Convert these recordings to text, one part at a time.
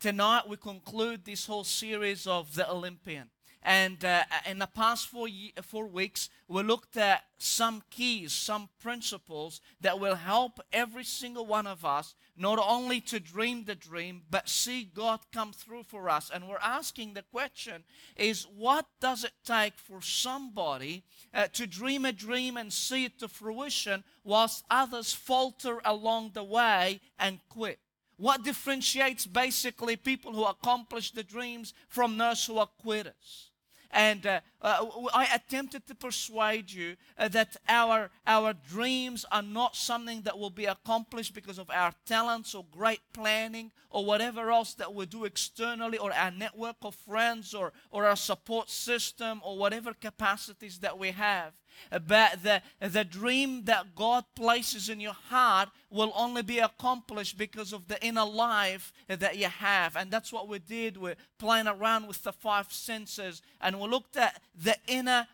Tonight we conclude this whole series of the Olympian. And in the past four weeks, we looked at some keys, some principles that will help every single one of us not only to dream the dream, but see God come through for us. And we're asking the question is, what does it take for somebody to dream a dream and see it to fruition whilst others falter along the way and quit? What differentiates basically people who accomplish the dreams from those who are quitters? And I attempted to persuade you that our dreams are not something that will be accomplished because of our talents or great planning or whatever else that we do externally or our network of friends or our support system or whatever capacities that we have. But the dream that God places in your heart will only be accomplished because of the inner life that you have. And that's what we did. We're playing around with the five senses, and we looked at the inner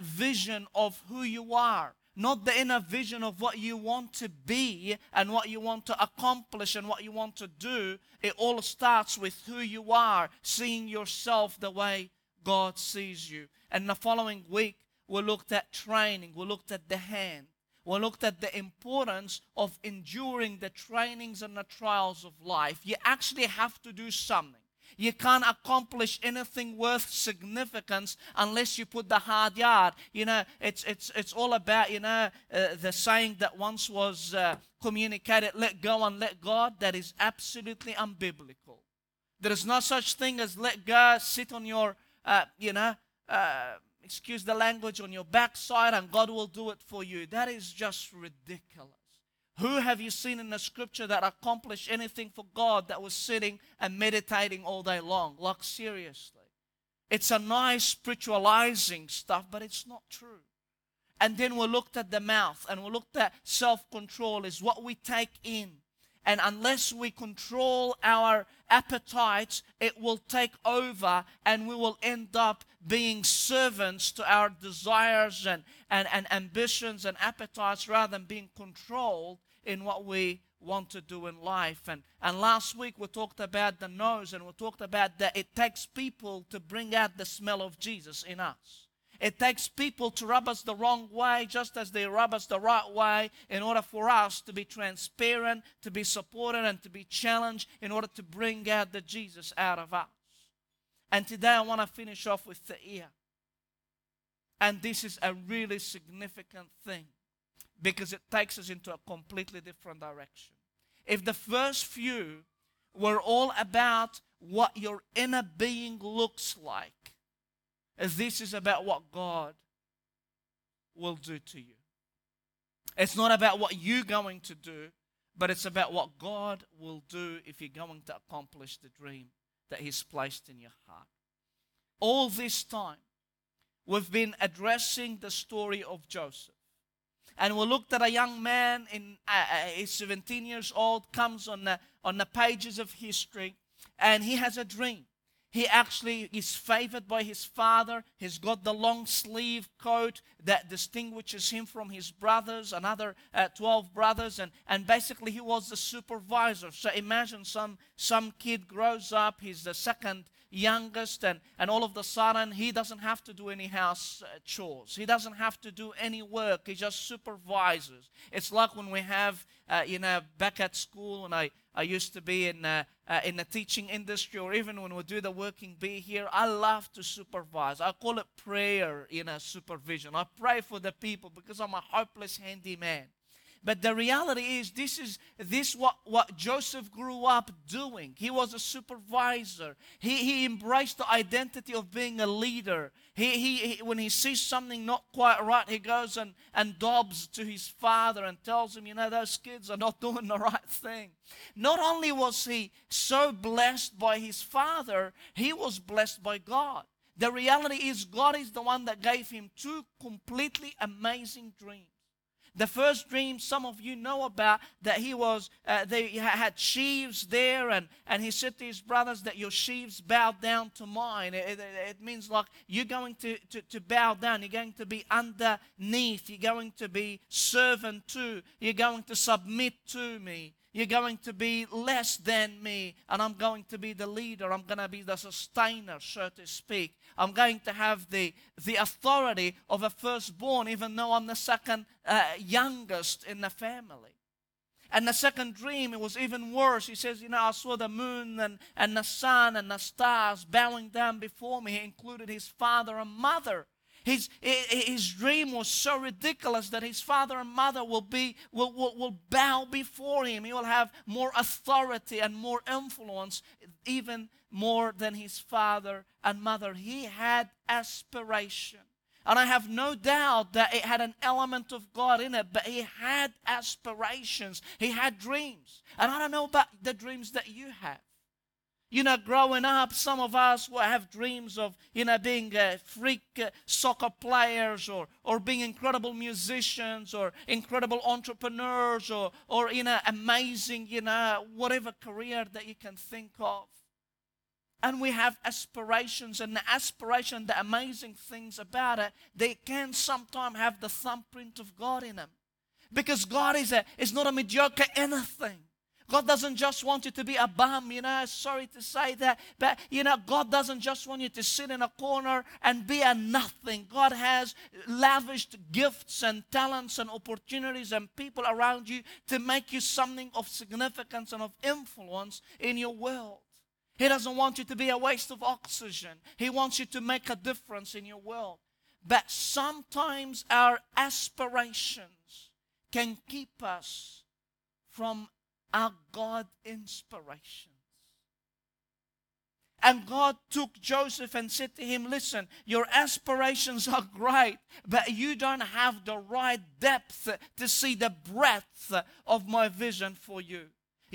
vision of who you are. Not the inner vision of what you want to be and what you want to accomplish and what you want to do. It all starts with who you are, seeing yourself the way God sees you. And the following week, we looked at training, we looked at the hand, we looked at the importance of enduring the trainings and the trials of life. You actually have to do something. You can't accomplish anything worth significance unless you put the hard yard. You know, it's all about, you know, the saying that once was communicated, let go and let God. That is absolutely unbiblical. There is no such thing as let go, sit on your, excuse the language, on your backside, and God will do it for you. That is just ridiculous. Who have you seen in the scripture that accomplished anything for God that was sitting and meditating all day long? Like, seriously. It's a nice spiritualizing stuff, but it's not true. And then we looked at the mouth, and we looked at self-control is what we take in. And unless we control our appetites, it will take over and we will end up being servants to our desires and ambitions and appetites rather than being controlled in what we want to do in life. And last week we talked about the nose, and we talked about that it takes people to bring out the smell of Jesus in us. It takes people to rub us the wrong way just as they rub us the right way in order for us to be transparent, to be supported, and to be challenged in order to bring out the Jesus out of us. And today I want to finish off with the ear. And this is a really significant thing because it takes us into a completely different direction. If the first few were all about what your inner being looks like, this is about what God will do to you. It's not about what you're going to do, but it's about what God will do if you're going to accomplish the dream that He's placed in your heart. All this time, we've been addressing the story of Joseph. And we looked at a young man, he's 17 years old, comes on the pages of history, and he has a dream. He actually is favored by his father. He's got the long sleeve coat that distinguishes him from his brothers, another 12 brothers. And basically he was the supervisor. So imagine some kid grows up, he's the second youngest, and all of a sudden he doesn't have to do any house chores. He doesn't have to do any work. He just supervises. It's like when we have, back at school when I used to be in the teaching industry, or even when we do the working bee here, I love to supervise. I call it prayer supervision. I pray for the people because I'm a hopeless handyman. But the reality is this is what Joseph grew up doing. He was a supervisor. He embraced the identity of being a leader. He when he sees something not quite right, he goes and dobs to his father and tells him, those kids are not doing the right thing. Not only was he so blessed by his father, he was blessed by God. The reality is God is the one that gave him two completely amazing dreams. The first dream some of you know about, that he was, they had sheaves there, and he said to his brothers that your sheaves bow down to mine. It means like you're going to bow down, you're going to be underneath, you're going to be servant to, you're going to submit to me. You're going to be less than me, and I'm going to be the leader. I'm going to be the sustainer, so to speak. I'm going to have the authority of a firstborn, even though I'm the second youngest in the family. And the second dream, it was even worse. He says, I saw the moon and the sun and the stars bowing down before me. He included his father and mother. His dream was so ridiculous that his father and mother will bow before him. He will have more authority and more influence, even more than his father and mother. He had aspiration. And I have no doubt that it had an element of God in it, but he had aspirations. He had dreams. And I don't know about the dreams that you have. Growing up, some of us will have dreams of, being freak soccer players or being incredible musicians or incredible entrepreneurs or amazing, whatever career that you can think of. And we have aspirations, and the aspiration, the amazing things about it, they can sometimes have the thumbprint of God in them. Because God is not a mediocre anything. God doesn't just want you to be a bum, sorry to say that, but, God doesn't just want you to sit in a corner and be a nothing. God has lavished gifts and talents and opportunities and people around you to make you something of significance and of influence in your world. He doesn't want you to be a waste of oxygen. He wants you to make a difference in your world. But sometimes our aspirations can keep us from our God inspirations. And God took Joseph and said to him, listen, your aspirations are great, but you don't have the right depth to see the breadth of my vision for you.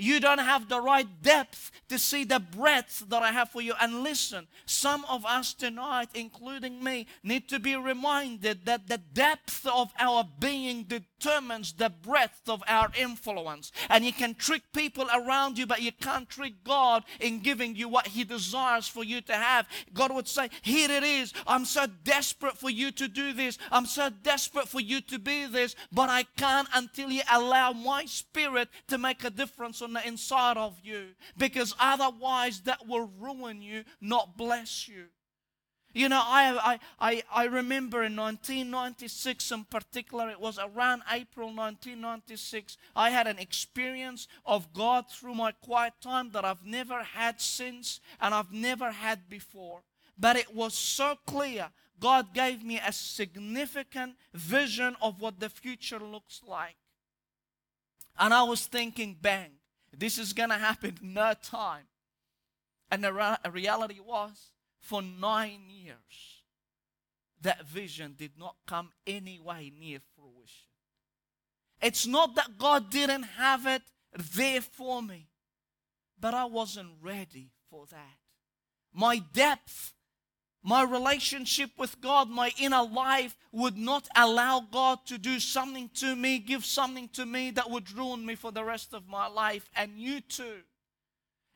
You don't have the right depth to see the breadth that I have for you. And listen, some of us tonight, including me, need to be reminded that the depth of our being determines the breadth of our influence. And you can trick people around you, but you can't trick God in giving you what He desires for you to have. God would say, here it is. I'm so desperate for you to do this. I'm so desperate for you to be this, but I can't until you allow my spirit to make a difference on the inside of you, because otherwise that will ruin you, not bless you. I remember in 1996 in particular, it was around April 1996, I had an experience of God through my quiet time that I've never had since and I've never had before. But it was so clear. God gave me a significant vision of what the future looks like. And I was thinking, bang, this is going to happen in no time. And the reality was, for 9 years, that vision did not come anywhere near fruition. It's not that God didn't have it there for me, but I wasn't ready for that. My depth, my relationship with God, my inner life would not allow God to do something to me, give something to me that would ruin me for the rest of my life. And you too.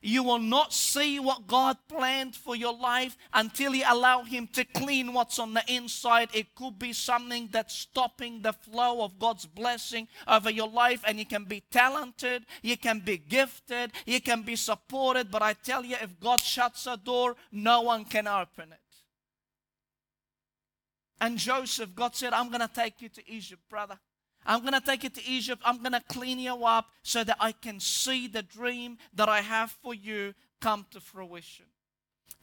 You will not see what God planned for your life until you allow Him to clean what's on the inside. It could be something that's stopping the flow of God's blessing over your life. And you can be talented, you can be gifted, you can be supported. But I tell you, if God shuts a door, no one can open it. And Joseph, God said, I'm going to take you to Egypt, brother. I'm going to take you to Egypt. I'm going to clean you up so that I can see the dream that I have for you come to fruition.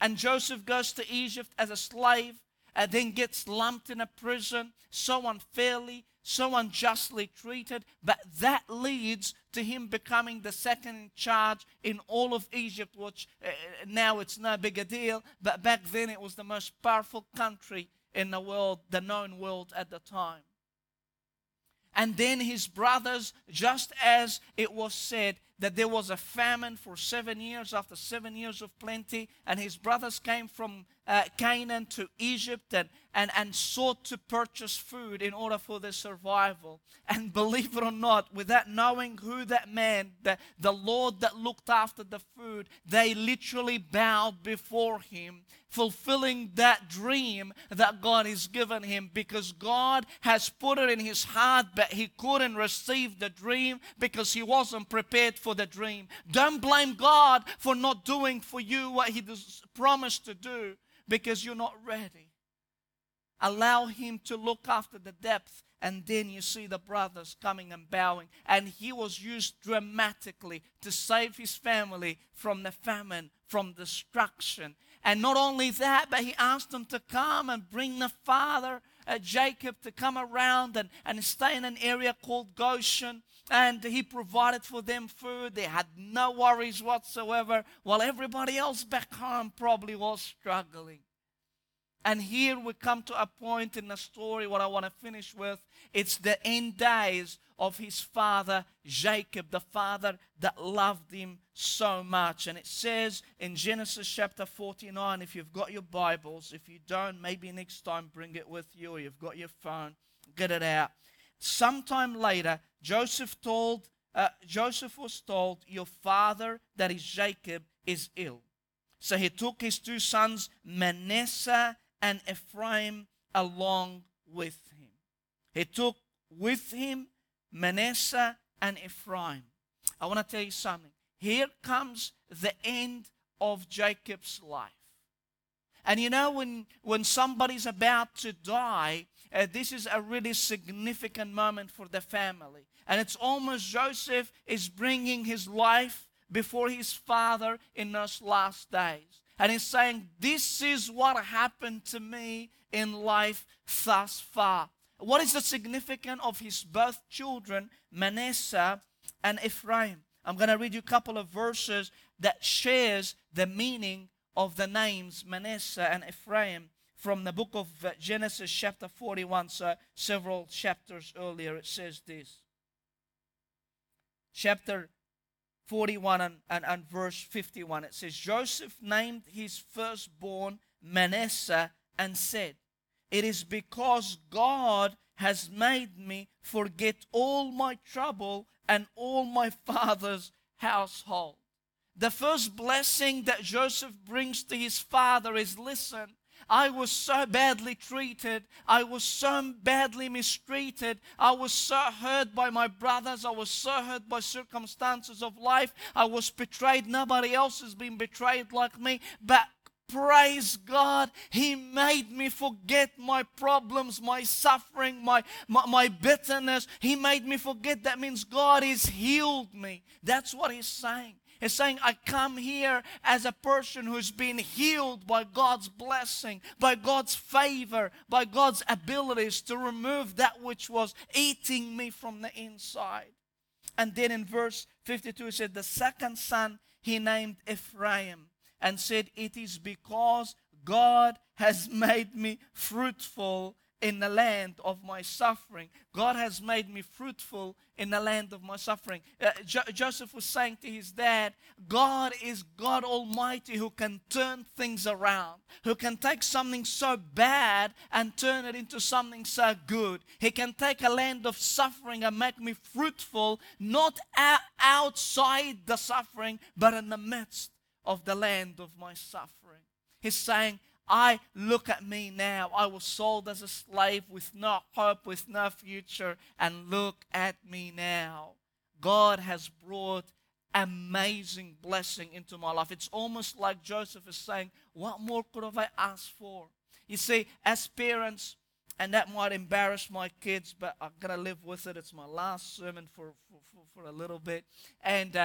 And Joseph goes to Egypt as a slave and then gets lumped in a prison, so unfairly, so unjustly treated. But that leads to him becoming the second in charge in all of Egypt, which now it's no big a deal. But back then it was the most powerful country in the world, the known world at the time. And then his brothers, just as it was said that there was a famine for 7 years, after 7 years of plenty, and his brothers came from Canaan to Egypt and sought to purchase food in order for their survival. And believe it or not, without knowing who that man, the Lord that looked after the food, they literally bowed before him, fulfilling that dream that God has given him, because God has put it in his heart, but he couldn't receive the dream because he wasn't prepared for the dream. Don't blame God for not doing for you what he promised to do because you're not ready. Allow him to look after the depth, and then you see the brothers coming and bowing. And he was used dramatically to save his family from the famine, from destruction. And not only that, but he asked them to come and bring the father, Jacob, to come around and stay in an area called Goshen. And he provided for them food. They had no worries whatsoever, while everybody else back home probably was struggling. And here we come to a point in the story, what I want to finish with. It's the end days of his father, Jacob, the father that loved him so much. And it says in Genesis chapter 49, if you've got your Bibles, if you don't, maybe next time bring it with you, or you've got your phone, get it out. Sometime later, Joseph was told, your father, that is Jacob, is ill. So he took his two sons, Manasseh and Ephraim, along with him. He took with him Manasseh and Ephraim. I want to tell you something. Here comes the end of Jacob's life. And you know, when somebody's about to die, this is a really significant moment for the family. And it's almost Joseph is bringing his life before his father in those last days. And he's saying, this is what happened to me in life thus far. What is the significance of his both children, Manasseh and Ephraim? I'm going to read you a couple of verses that shares the meaning of the names Manasseh and Ephraim from the book of Genesis chapter 41, so several chapters earlier. It says this, chapter 41 and verse 51. It says, Joseph named his firstborn Manasseh and said, it is because God has made me forget all my trouble and all my father's household. The first blessing that Joseph brings to his father is, listen, I was so badly treated. I was so badly mistreated. I was so hurt by my brothers. I was so hurt by circumstances of life. I was betrayed. Nobody else has been betrayed like me. But praise God, he made me forget my problems, my suffering, my bitterness. He made me forget. That means God has healed me. That's what he's saying. He's saying, I come here as a person who's been healed by God's blessing, by God's favor, by God's abilities to remove that which was eating me from the inside. And then in verse 52, it said, the second son he named Ephraim and said, it is because God has made me fruitful in the land of my suffering. God has made me fruitful in the land of my suffering. Joseph was saying to his dad, God is God Almighty, who can turn things around, who can take something so bad and turn it into something so good. He can take a land of suffering and make me fruitful, not outside the suffering, but in the midst of the land of my suffering. He's saying, I look at me now. I was sold as a slave with no hope, with no future. And look at me now. God has brought amazing blessing into my life. It's almost like Joseph is saying, what more could have I asked for? You see, as parents, and that might embarrass my kids, but I'm going to live with it. It's my last sermon for a little bit. And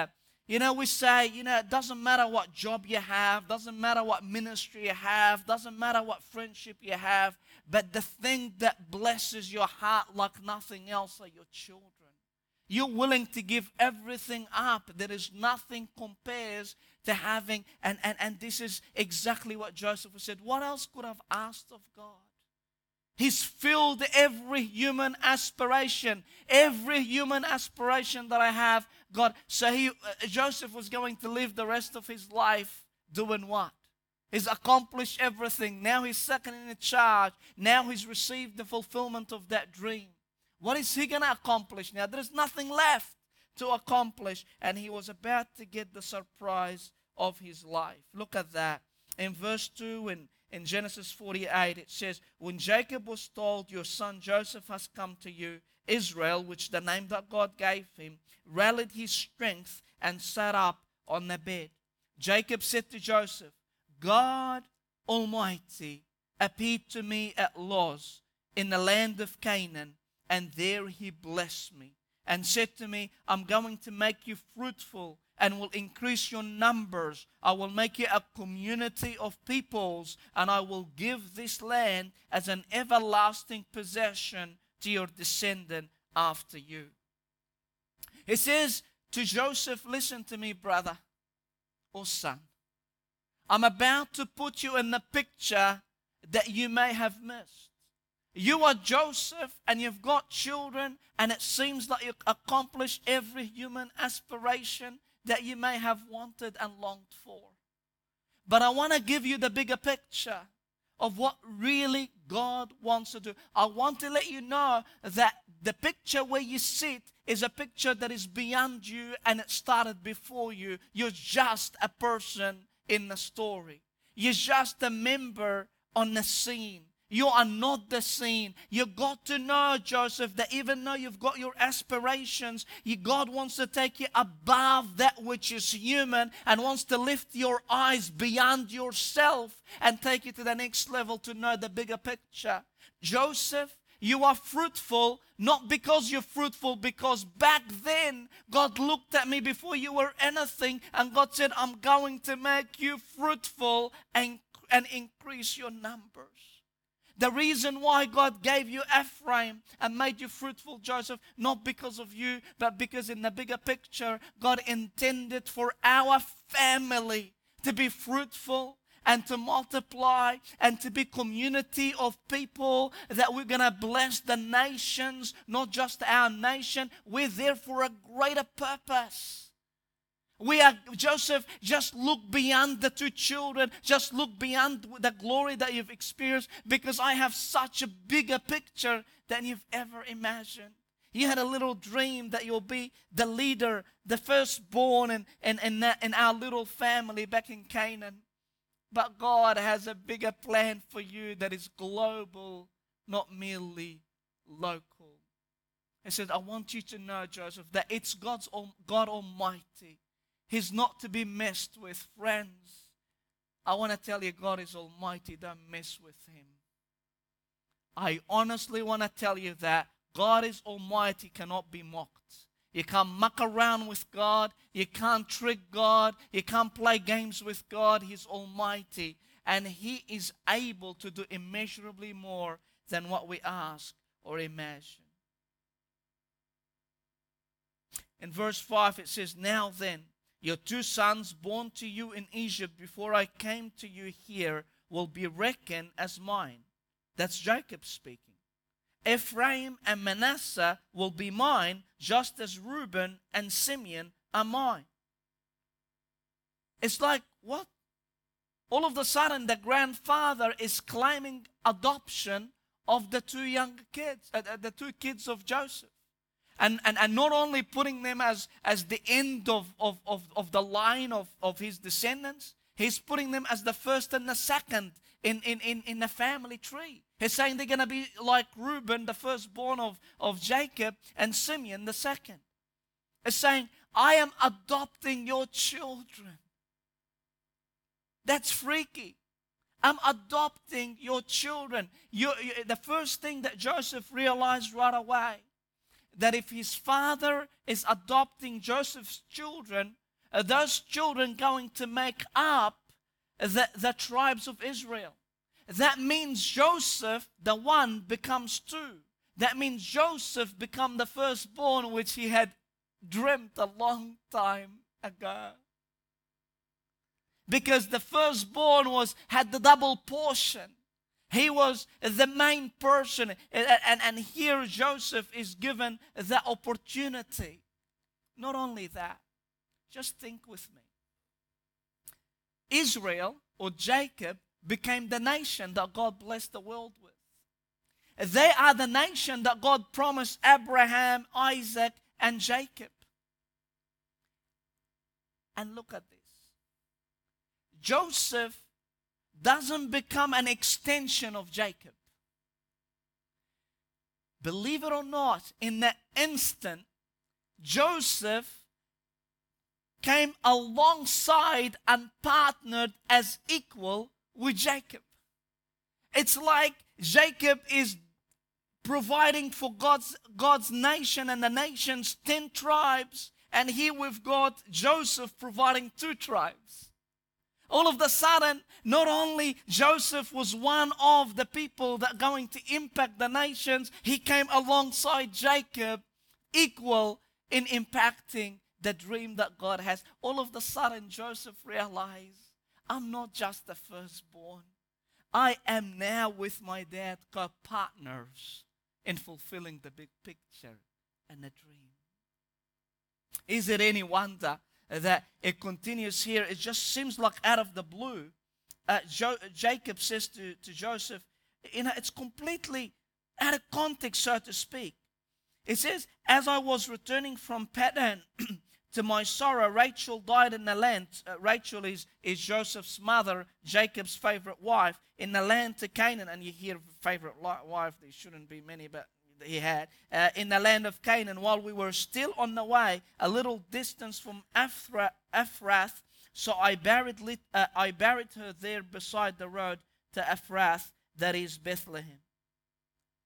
you know, we say, you know, it doesn't matter what job you have, doesn't matter what ministry you have, doesn't matter what friendship you have, but the thing that blesses your heart like nothing else are your children. You're willing to give everything up. There is nothing compares to having, and this is exactly what Joseph said. What else could I have asked of God? He's filled every human aspiration. Every human aspiration that I have, God. So Joseph was going to live the rest of his life doing what? He's accomplished everything. Now he's second in charge. Now he's received the fulfillment of that dream. What is he going to accomplish now? There's nothing left to accomplish. And he was about to get the surprise of his life. Look at that. In verse 2 in Genesis 48, it says, when Jacob was told, your son Joseph has come to you, Israel, which the name that God gave him, rallied his strength and sat up on the bed. Jacob said to Joseph, God Almighty appeared to me at Luz in the land of Canaan, and there he blessed me and said to me, I'm going to make you fruitful and will increase your numbers. I will make you a community of peoples, and I will give this land as an everlasting possession to your descendant after you. He says to Joseph, listen to me, brother or son. I'm about to put you in the picture that you may have missed. You are Joseph and you've got children, and it seems like you accomplished every human aspiration that you may have wanted and longed for. But I want to give you the bigger picture of what really God wants to do. I want to let you know that the picture where you sit is a picture that is beyond you, and it started before you. You're just a person in the story. You're just a member on the scene. You are not the scene. You got to know, Joseph, that even though you've got your aspirations, God wants to take you above that which is human and wants to lift your eyes beyond yourself and take you to the next level to know the bigger picture. Joseph, you are fruitful, not because you're fruitful, because back then God looked at me before you were anything, and God said, I'm going to make you fruitful and increase your numbers. The reason why God gave you Ephraim and made you fruitful, Joseph, not because of you, but because in the bigger picture, God intended for our family to be fruitful and to multiply and to be community of people that we're going to bless the nations, not just our nation. We're there for a greater purpose. We are, Joseph, just look beyond the two children. Just look beyond the glory that you've experienced, because I have such a bigger picture than you've ever imagined. You had a little dream that you'll be the leader, the firstborn in our little family back in Canaan. But God has a bigger plan for you that is global, not merely local. He said, I want you to know, Joseph, that it's God Almighty. He's not to be messed with, friends. I want to tell you, God is almighty. Don't mess with him. I honestly want to tell you that God is almighty, cannot be mocked. You can't muck around with God. You can't trick God. You can't play games with God. He's almighty. And he is able to do immeasurably more than what we ask or imagine. In verse 5, it says, now then, your two sons born to you in Egypt before I came to you here will be reckoned as mine. That's Jacob speaking. Ephraim and Manasseh will be mine, just as Reuben and Simeon are mine. It's like, what? All of a sudden, the grandfather is claiming adoption of the two young kids, the two kids of Joseph. And not only putting them as the end of the line of his descendants, he's putting them as the first and the second in the family tree. He's saying they're going to be like Reuben, the firstborn of Jacob, and Simeon, the second. He's saying, I am adopting your children. That's freaky. I'm adopting your children. The first thing that Joseph realized right away, that if his father is adopting Joseph's children, those children going to make up the tribes of Israel. That means Joseph, the one, becomes two. That means Joseph become the firstborn, which he had dreamt a long time ago. Because the firstborn had the double portion. He was the main person, and here Joseph is given the opportunity. Not only that, just think with me. Israel or Jacob became the nation that God blessed the world with. They are the nation that God promised Abraham, Isaac, and Jacob. And look at this. Joseph doesn't become an extension of Jacob. Believe it or not, in that instant, Joseph came alongside and partnered as equal with Jacob. It's like Jacob is providing for God's nation and the nation's 10 tribes, and here we've got Joseph providing 2 tribes. All of a sudden, not only Joseph was one of the people that are going to impact the nations, he came alongside Jacob, equal in impacting the dream that God has. All of a sudden, Joseph realized, I'm not just the firstborn. I am now with my dad, God, partners in fulfilling the big picture and the dream. Is it any wonder that it continues here? It just seems like out of the blue. Jacob says to Joseph, it's completely out of context, so to speak. It says, as I was returning from Paddan, to my sorrow, Rachel died in the land. Rachel is Joseph's mother, Jacob's favorite wife, in the land to Canaan. And you hear favorite wife, there shouldn't be many, but he had. In the land of Canaan, while we were still on the way, a little distance from Ephrath, so I buried her there beside the road to Ephrath, that is Bethlehem.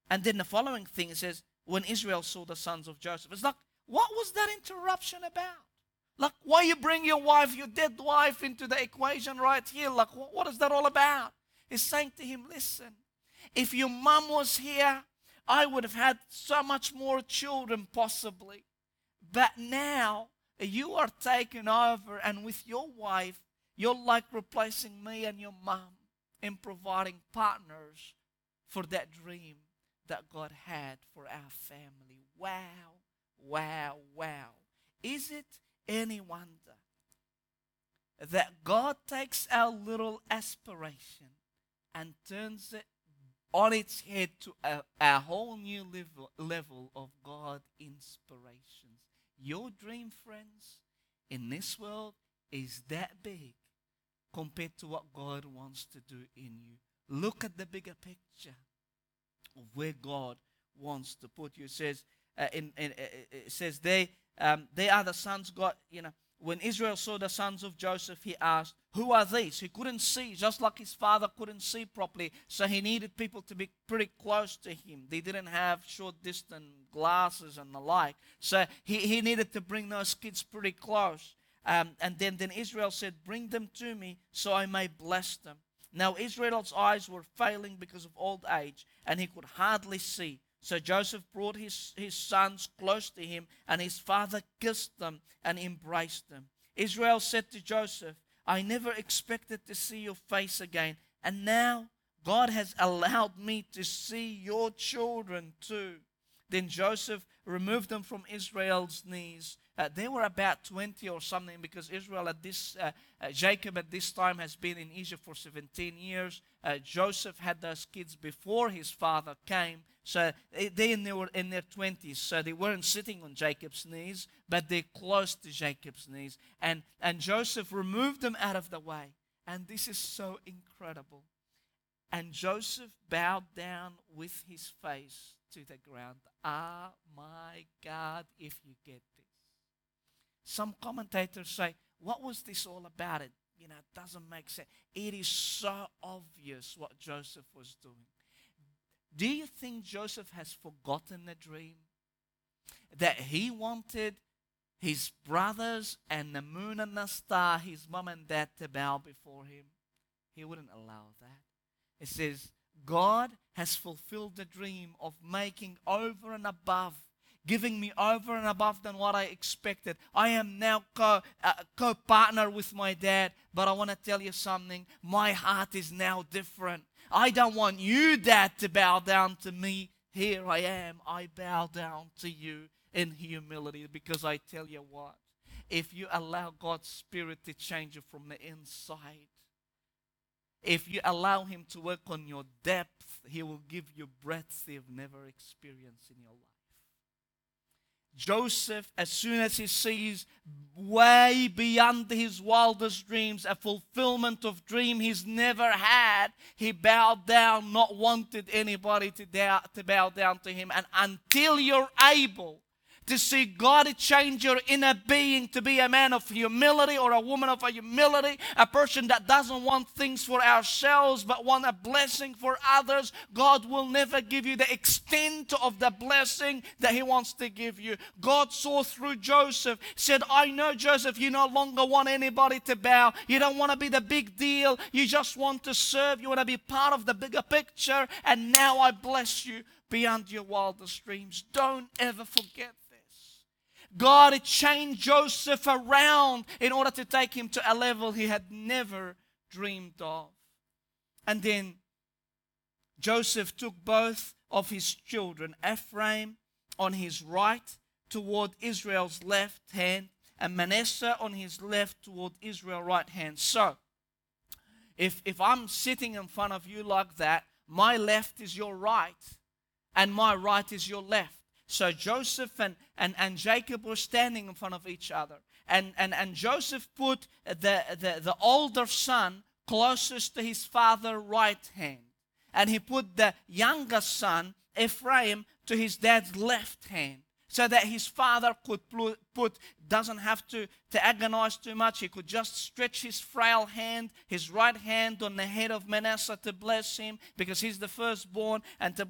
And then the following thing, it says, when Israel saw the sons of Joseph. It's like, what was that interruption about? Like, why you bring your wife, your dead wife, into the equation right here? Like, what is that all about? He's saying to him, listen, if your mom was here, I would have had so much more children possibly. But now you are taken over, and with your wife, you're like replacing me and your mom in providing partners for that dream that God had for our family. Wow. Wow, wow. Is it any wonder that God takes our little aspiration and turns it on its head to a whole new level of God inspirations? Your dream, friends, in this world is that big compared to what God wants to do in you. Look at the bigger picture of where God wants to put you. It says, it says they are the sons God. You know, when Israel saw the sons of Joseph, he asked, "Who are these?" He couldn't see, just like his father couldn't see properly. So he needed people to be pretty close to him. They didn't have short distance glasses and the like. So he needed to bring those kids pretty close. And then Israel said, "Bring them to me, so I may bless them." Now Israel's eyes were failing because of old age, and he could hardly see. So Joseph brought his sons close to him, and his father kissed them and embraced them. Israel said to Joseph, I never expected to see your face again, and now God has allowed me to see your children too. Then Joseph removed them from Israel's knees. They were about 20 or something, because Jacob at this time has been in Egypt for 17 years. Joseph had those kids before his father came. So they were in their 20s, so they weren't sitting on Jacob's knees, but they're close to Jacob's knees. And Joseph removed them out of the way. And this is so incredible. And Joseph bowed down with his face to the ground. Ah, my God, if you get this. Some commentators say, what was this all about? It doesn't make sense. It is so obvious what Joseph was doing. Do you think Joseph has forgotten the dream? That he wanted his brothers and the moon and the star, his mom and dad, to bow before him? He wouldn't allow that. It says, God has fulfilled the dream of making over and above, giving me over and above than what I expected. I am now co-partner with my dad, but I want to tell you something. My heart is now different. I don't want you, Dad, to bow down to me. Here I am. I bow down to you in humility, because I tell you what, if you allow God's Spirit to change you from the inside, If you allow him to work on your depth, he will give you breadth you've never experienced in your life. Joseph, as soon as he sees way beyond his wildest dreams, a fulfillment of dream he's never had, he bowed down, not wanted anybody to bow down to him. And until you're able to see God change your inner being to be a man of humility or a woman of humility, a person that doesn't want things for ourselves but want a blessing for others, God will never give you the extent of the blessing that he wants to give you. God saw through Joseph, said, I know, Joseph, you no longer want anybody to bow. You don't want to be the big deal. You just want to serve. You want to be part of the bigger picture. And now I bless you beyond your wildest dreams. Don't ever forget. God changed Joseph around in order to take him to a level he had never dreamed of. And then Joseph took both of his children, Ephraim on his right toward Israel's left hand, and Manasseh on his left toward Israel's right hand. So, if I'm sitting in front of you like that, my left is your right, and my right is your left. So Joseph and Jacob were standing in front of each other. And Joseph put the older son closest to his father's right hand. And he put the younger son, Ephraim, to his dad's left hand, so that his father could doesn't have to agonize too much. He could just stretch his frail hand, his right hand on the head of Manasseh to bless him because he's the firstborn, and to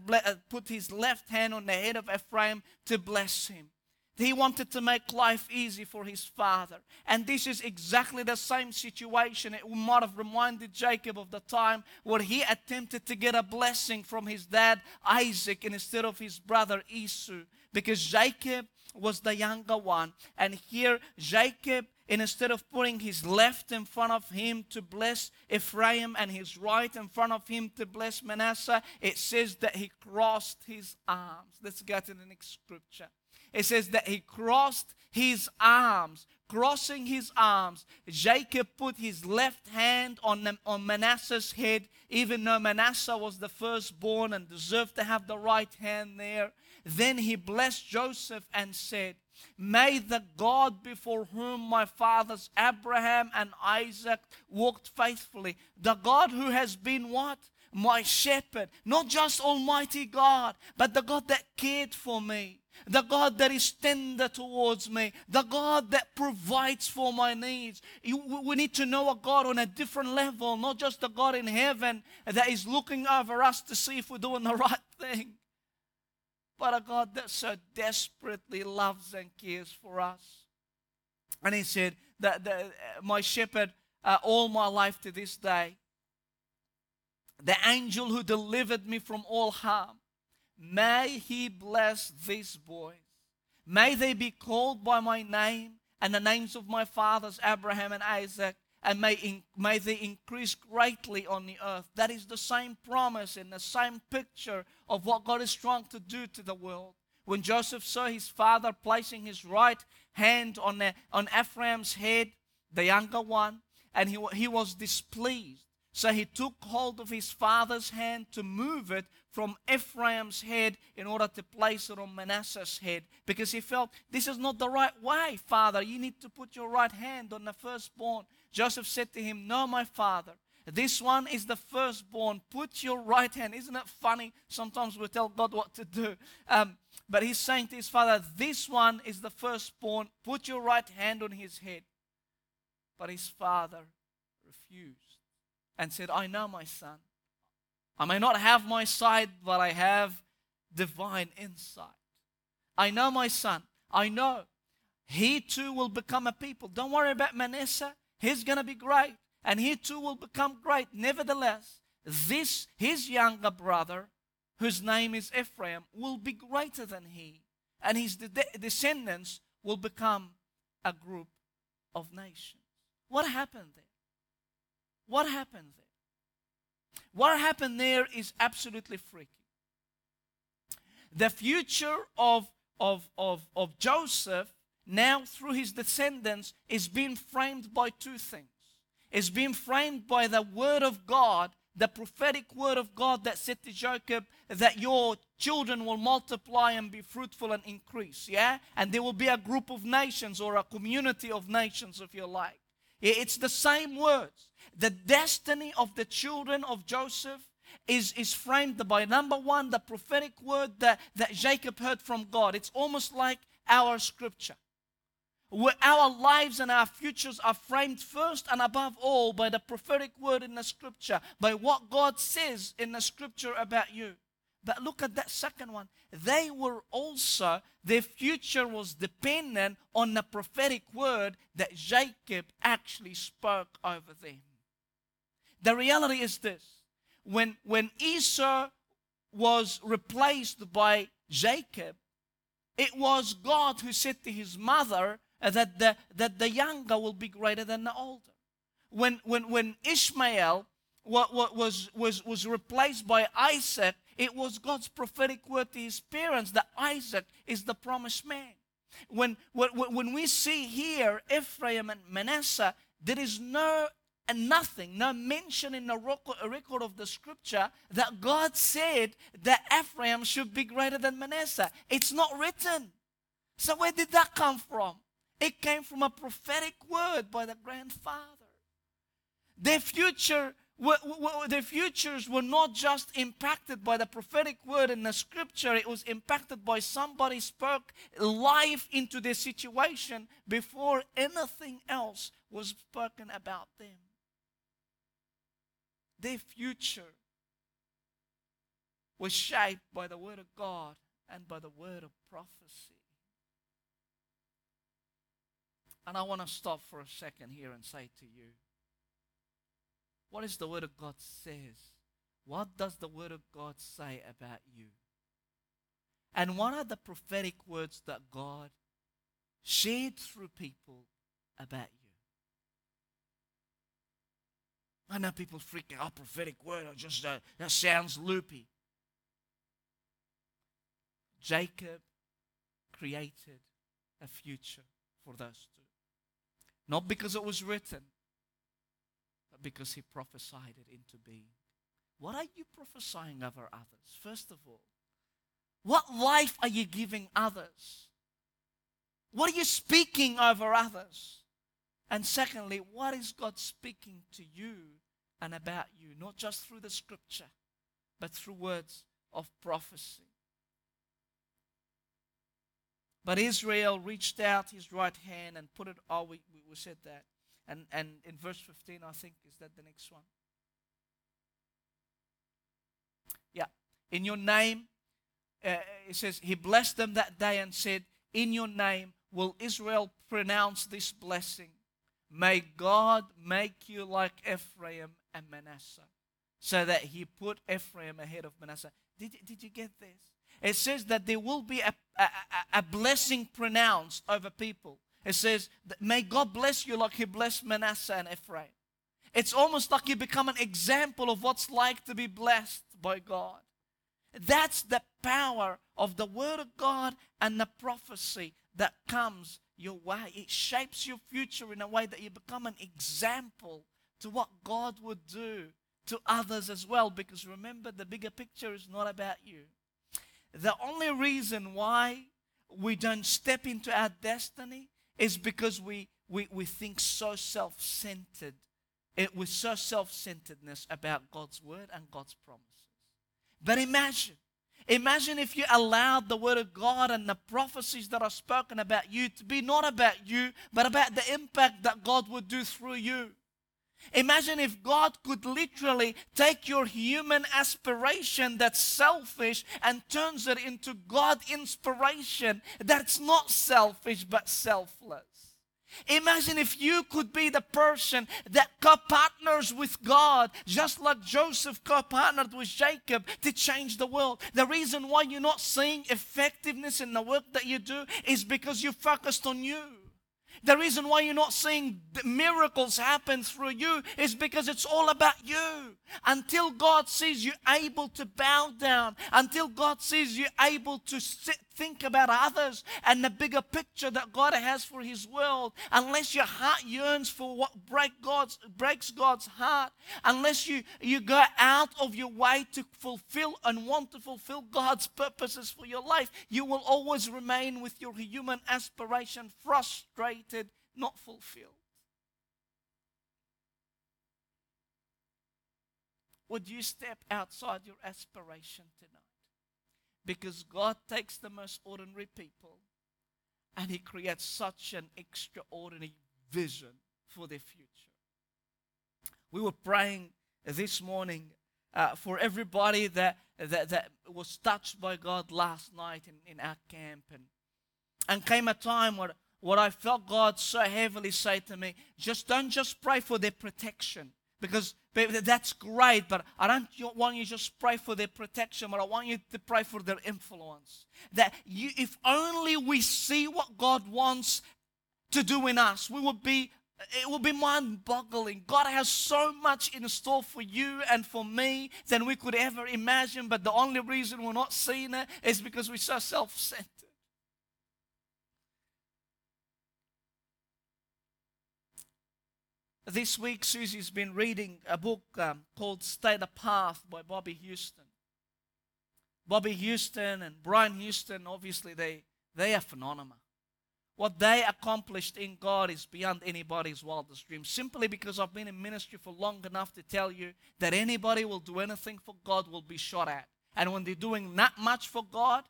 put his left hand on the head of Ephraim to bless him. He wanted to make life easy for his father. And this is exactly the same situation. It might have reminded Jacob of the time where he attempted to get a blessing from his dad, Isaac, instead of his brother, Esau. Because Jacob was the younger one. And here Jacob, instead of putting his left in front of him to bless Ephraim and his right in front of him to bless Manasseh, it says that he crossed his arms. Let's go to the next scripture. It says that he crossed his arms. Crossing his arms, Jacob put his left hand on Manasseh's head, even though Manasseh was the firstborn and deserved to have the right hand there. Then he blessed Joseph and said, May the God before whom my fathers Abraham and Isaac walked faithfully, the God who has been what? My shepherd. Not just Almighty God, but the God that cared for me. The God that is tender towards me. The God that provides for my needs. We need to know a God on a different level, not just the God in heaven that is looking over us to see if we're doing the right thing, but a God that so desperately loves and cares for us. And he said, my shepherd all my life to this day, the angel who delivered me from all harm, may he bless these boys. May they be called by my name and the names of my fathers, Abraham and Isaac, and may they increase greatly on the earth. That is the same promise and the same picture of what God is trying to do to the world. When Joseph saw his father placing his right hand on Ephraim's head, the younger one, and he was displeased. So he took hold of his father's hand to move it from Ephraim's head in order to place it on Manasseh's head, because he felt, this is not the right way, father. You need to put your right hand on the firstborn. Joseph said to him, No, my father, this one is the firstborn. Put your right hand. Isn't it funny? Sometimes we tell God what to do. But he's saying to his father, this one is the firstborn. Put your right hand on his head. But his father refused and said, I know, my son. I may not have my sight, but I have divine insight. I know, my son. I know. He too will become a people. Don't worry about Manasseh. He's going to be great. And he too will become great. Nevertheless, his younger brother, whose name is Ephraim, will be greater than he. And his descendants will become a group of nations. What happened there? What happened there? What happened there is absolutely freaky. The future of Joseph, now through his descendants, is being framed by two things. is being framed by the word of God, the prophetic word of God that said to Jacob that your children will multiply and be fruitful and increase, yeah? And there will be a group of nations or a community of nations, if you like. It's the same words. The destiny of the children of Joseph is framed by, number one, the prophetic word that Jacob heard from God. It's almost like our scripture, where our lives and our futures are framed first and above all by the prophetic word in the scripture, by what God says in the scripture about you. But look at that second one. They were also, their future was dependent on the prophetic word that Jacob actually spoke over them. The reality is this. When Esau was replaced by Jacob, it was God who said to his mother that the younger will be greater than the older. When Ishmael was replaced by Isaac, it was God's prophetic word to his parents that Isaac is the promised man. When we see here Ephraim and Manasseh, there is no mention in the record of the scripture that God said that Ephraim should be greater than Manasseh. It's not written. So where did that come from? It came from a prophetic word by the grandfather. Their futures were not just impacted by the prophetic word in the scripture. It was impacted by somebody spoke life into their situation before anything else was spoken about them. Their future was shaped by the word of God and by the word of prophecy. And I want to stop for a second here and say to you, what is the word of God says? What does the word of God say about you? And what are the prophetic words that God shared through people about you? I know people freaking out, prophetic word, or just that sounds loopy. Jacob created a future for those two. Not because it was written, but because he prophesied it into being. What are you prophesying over others? First of all, what life are you giving others? What are you speaking over others? And secondly, what is God speaking to you and about you? Not just through the scripture, but through words of prophecy. But Israel reached out his right hand and put it, we said that. And in verse 15, I think, is that the next one? Yeah. In your name, it says, he blessed them that day and said, in your name will Israel pronounce this blessing. May God make you like Ephraim and Manasseh, so that he put Ephraim ahead of Manasseh. Did you get this? It says that there will be a blessing pronounced over people. It says, that may God bless you like he blessed Manasseh and Ephraim. It's almost like you become an example of what's like to be blessed by God. That's the power of the word of God and the prophecy that comes your way. It shapes your future in a way that you become an example to what God would do to others as well. Because remember, the bigger picture is not about you. The only reason why we don't step into our destiny is because we think so self-centered. With so self-centeredness about God's word and God's promises. But imagine if you allowed the word of God and the prophecies that are spoken about you to be not about you, but about the impact that God would do through you. Imagine if God could literally take your human aspiration that's selfish and turns it into God inspiration that's not selfish but selfless. Imagine if you could be the person that co-partners with God, just like Joseph co-partnered with Jacob to change the world. The reason why you're not seeing effectiveness in the work that you do is because you're focused on you. The reason why you're not seeing miracles happen through you is because it's all about you. Until God sees you able to bow down, until God sees you able to sit think about others and the bigger picture that God has for His world, unless your heart yearns for what breaks God's heart, unless you go out of your way to fulfill and want to fulfill God's purposes for your life, you will always remain with your human aspiration frustrated, not fulfilled. Would you step outside your aspiration tonight? Because God takes the most ordinary people and He creates such an extraordinary vision for their future. We were praying this morning for everybody that was touched by God last night in our camp. And came a time where I felt God so heavily say to me, don't just pray for their protection. Because that's great, but I don't want you to just pray for their protection, but I want you to pray for their influence. If only we see what God wants to do in us, it will be mind-boggling. God has so much in store for you and for me than we could ever imagine, but the only reason we're not seeing it is because we're so self-centered. This week, Susie's been reading a book called Stay the Path by Bobby Houston. Bobby Houston and Brian Houston, obviously, they are phenomena. What they accomplished in God is beyond anybody's wildest dream. Simply because I've been in ministry for long enough to tell you that anybody will do anything for God will be shot at. And when they're doing not much for God,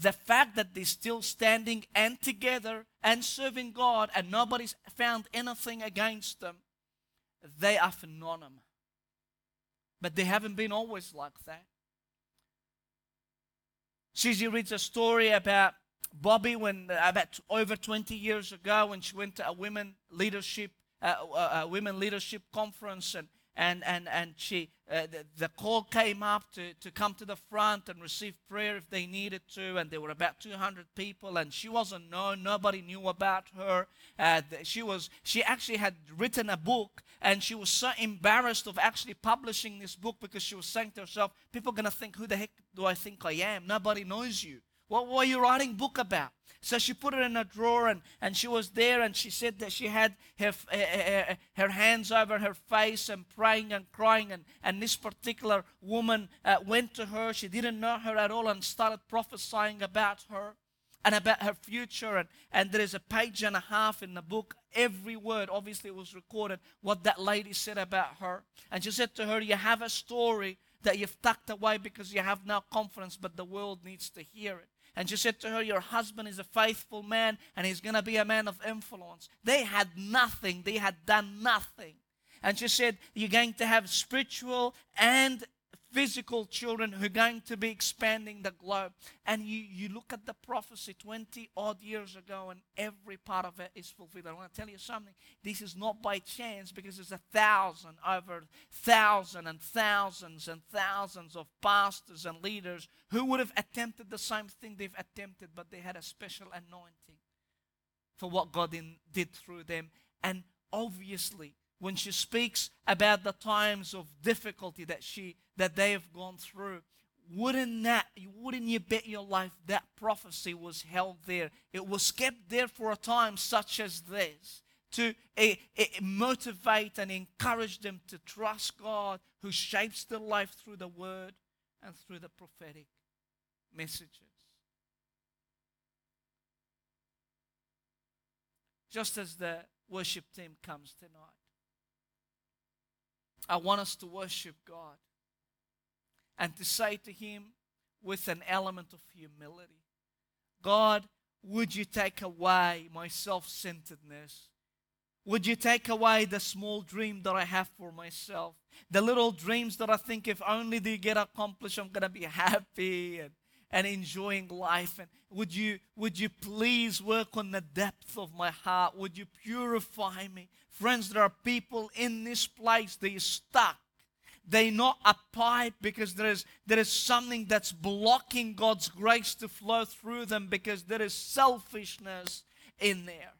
the fact that they're still standing and together and serving God and nobody's found anything against them, they are phenomenal. But they haven't been always like that. Susie reads a story about Bobby about over 20 years ago when she went to a women leadership conference and she the call came up to come to the front and receive prayer if they needed to, and there were about 200 people, and she wasn't known. Nobody knew about her. She actually had written a book, and she was so embarrassed of actually publishing this book because she was saying to herself, people are going to think, who the heck do I think I am? Nobody knows you. What were you writing a book about? So she put it in a drawer, and she was there, and she said that she had her hands over her face and praying and crying, and this particular woman went to her. She didn't know her at all and started prophesying about her and about her future, and there is a page and a half in the book. Every word, obviously, was recorded, what that lady said about her. And she said to her, you have a story that you've tucked away because you have no confidence, but the world needs to hear it. And she said to her, your husband is a faithful man, and he's going to be a man of influence. They had nothing. They had done nothing. And she said, you're going to have spiritual and physical children who are going to be expanding the globe. And you look at the prophecy 20-odd years ago, and every part of it is fulfilled. I want to tell you something. This is not by chance, because there's 1,000 over 1,000 and thousands and thousands of pastors and leaders who would have attempted the same thing they've attempted, but they had a special anointing for what God did through them. And obviously, when she speaks about the times of difficulty that they have gone through, wouldn't you bet your life that prophecy was held there? It was kept there for a time such as this to motivate and encourage them to trust God, who shapes their life through the word and through the prophetic messages. Just as the worship team comes tonight, I want us to worship God and to say to Him with an element of humility, God, would you take away my self-centeredness? Would you take away the small dream that I have for myself? The little dreams that I think if only they get accomplished, I'm going to be happy and enjoying life. And would you please work on the depth of my heart? Would you purify me? Friends, there are people in this place, they're stuck. They're not a pipe because there is something that's blocking God's grace to flow through them, because there is selfishness in there.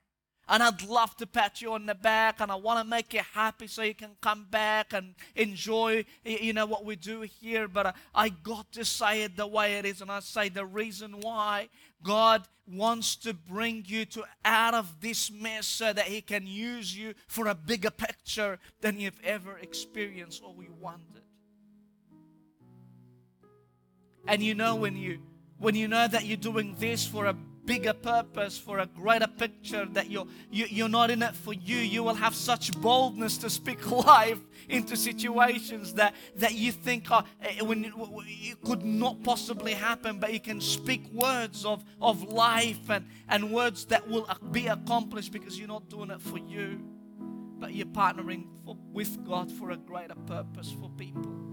And I'd love to pat you on the back, and I want to make you happy so you can come back and enjoy, what we do here. But I got to say it the way it is, and I say the reason why God wants to bring you to out of this mess so that He can use you for a bigger picture than you've ever experienced or you wanted. And when you know that you're doing this for a bigger purpose, for a greater picture, that you're not in it for you will have such boldness to speak life into situations that you think it could not possibly happen, but you can speak words of life and words that will be accomplished because you're not doing it for you, but you're partnering with God for a greater purpose for people.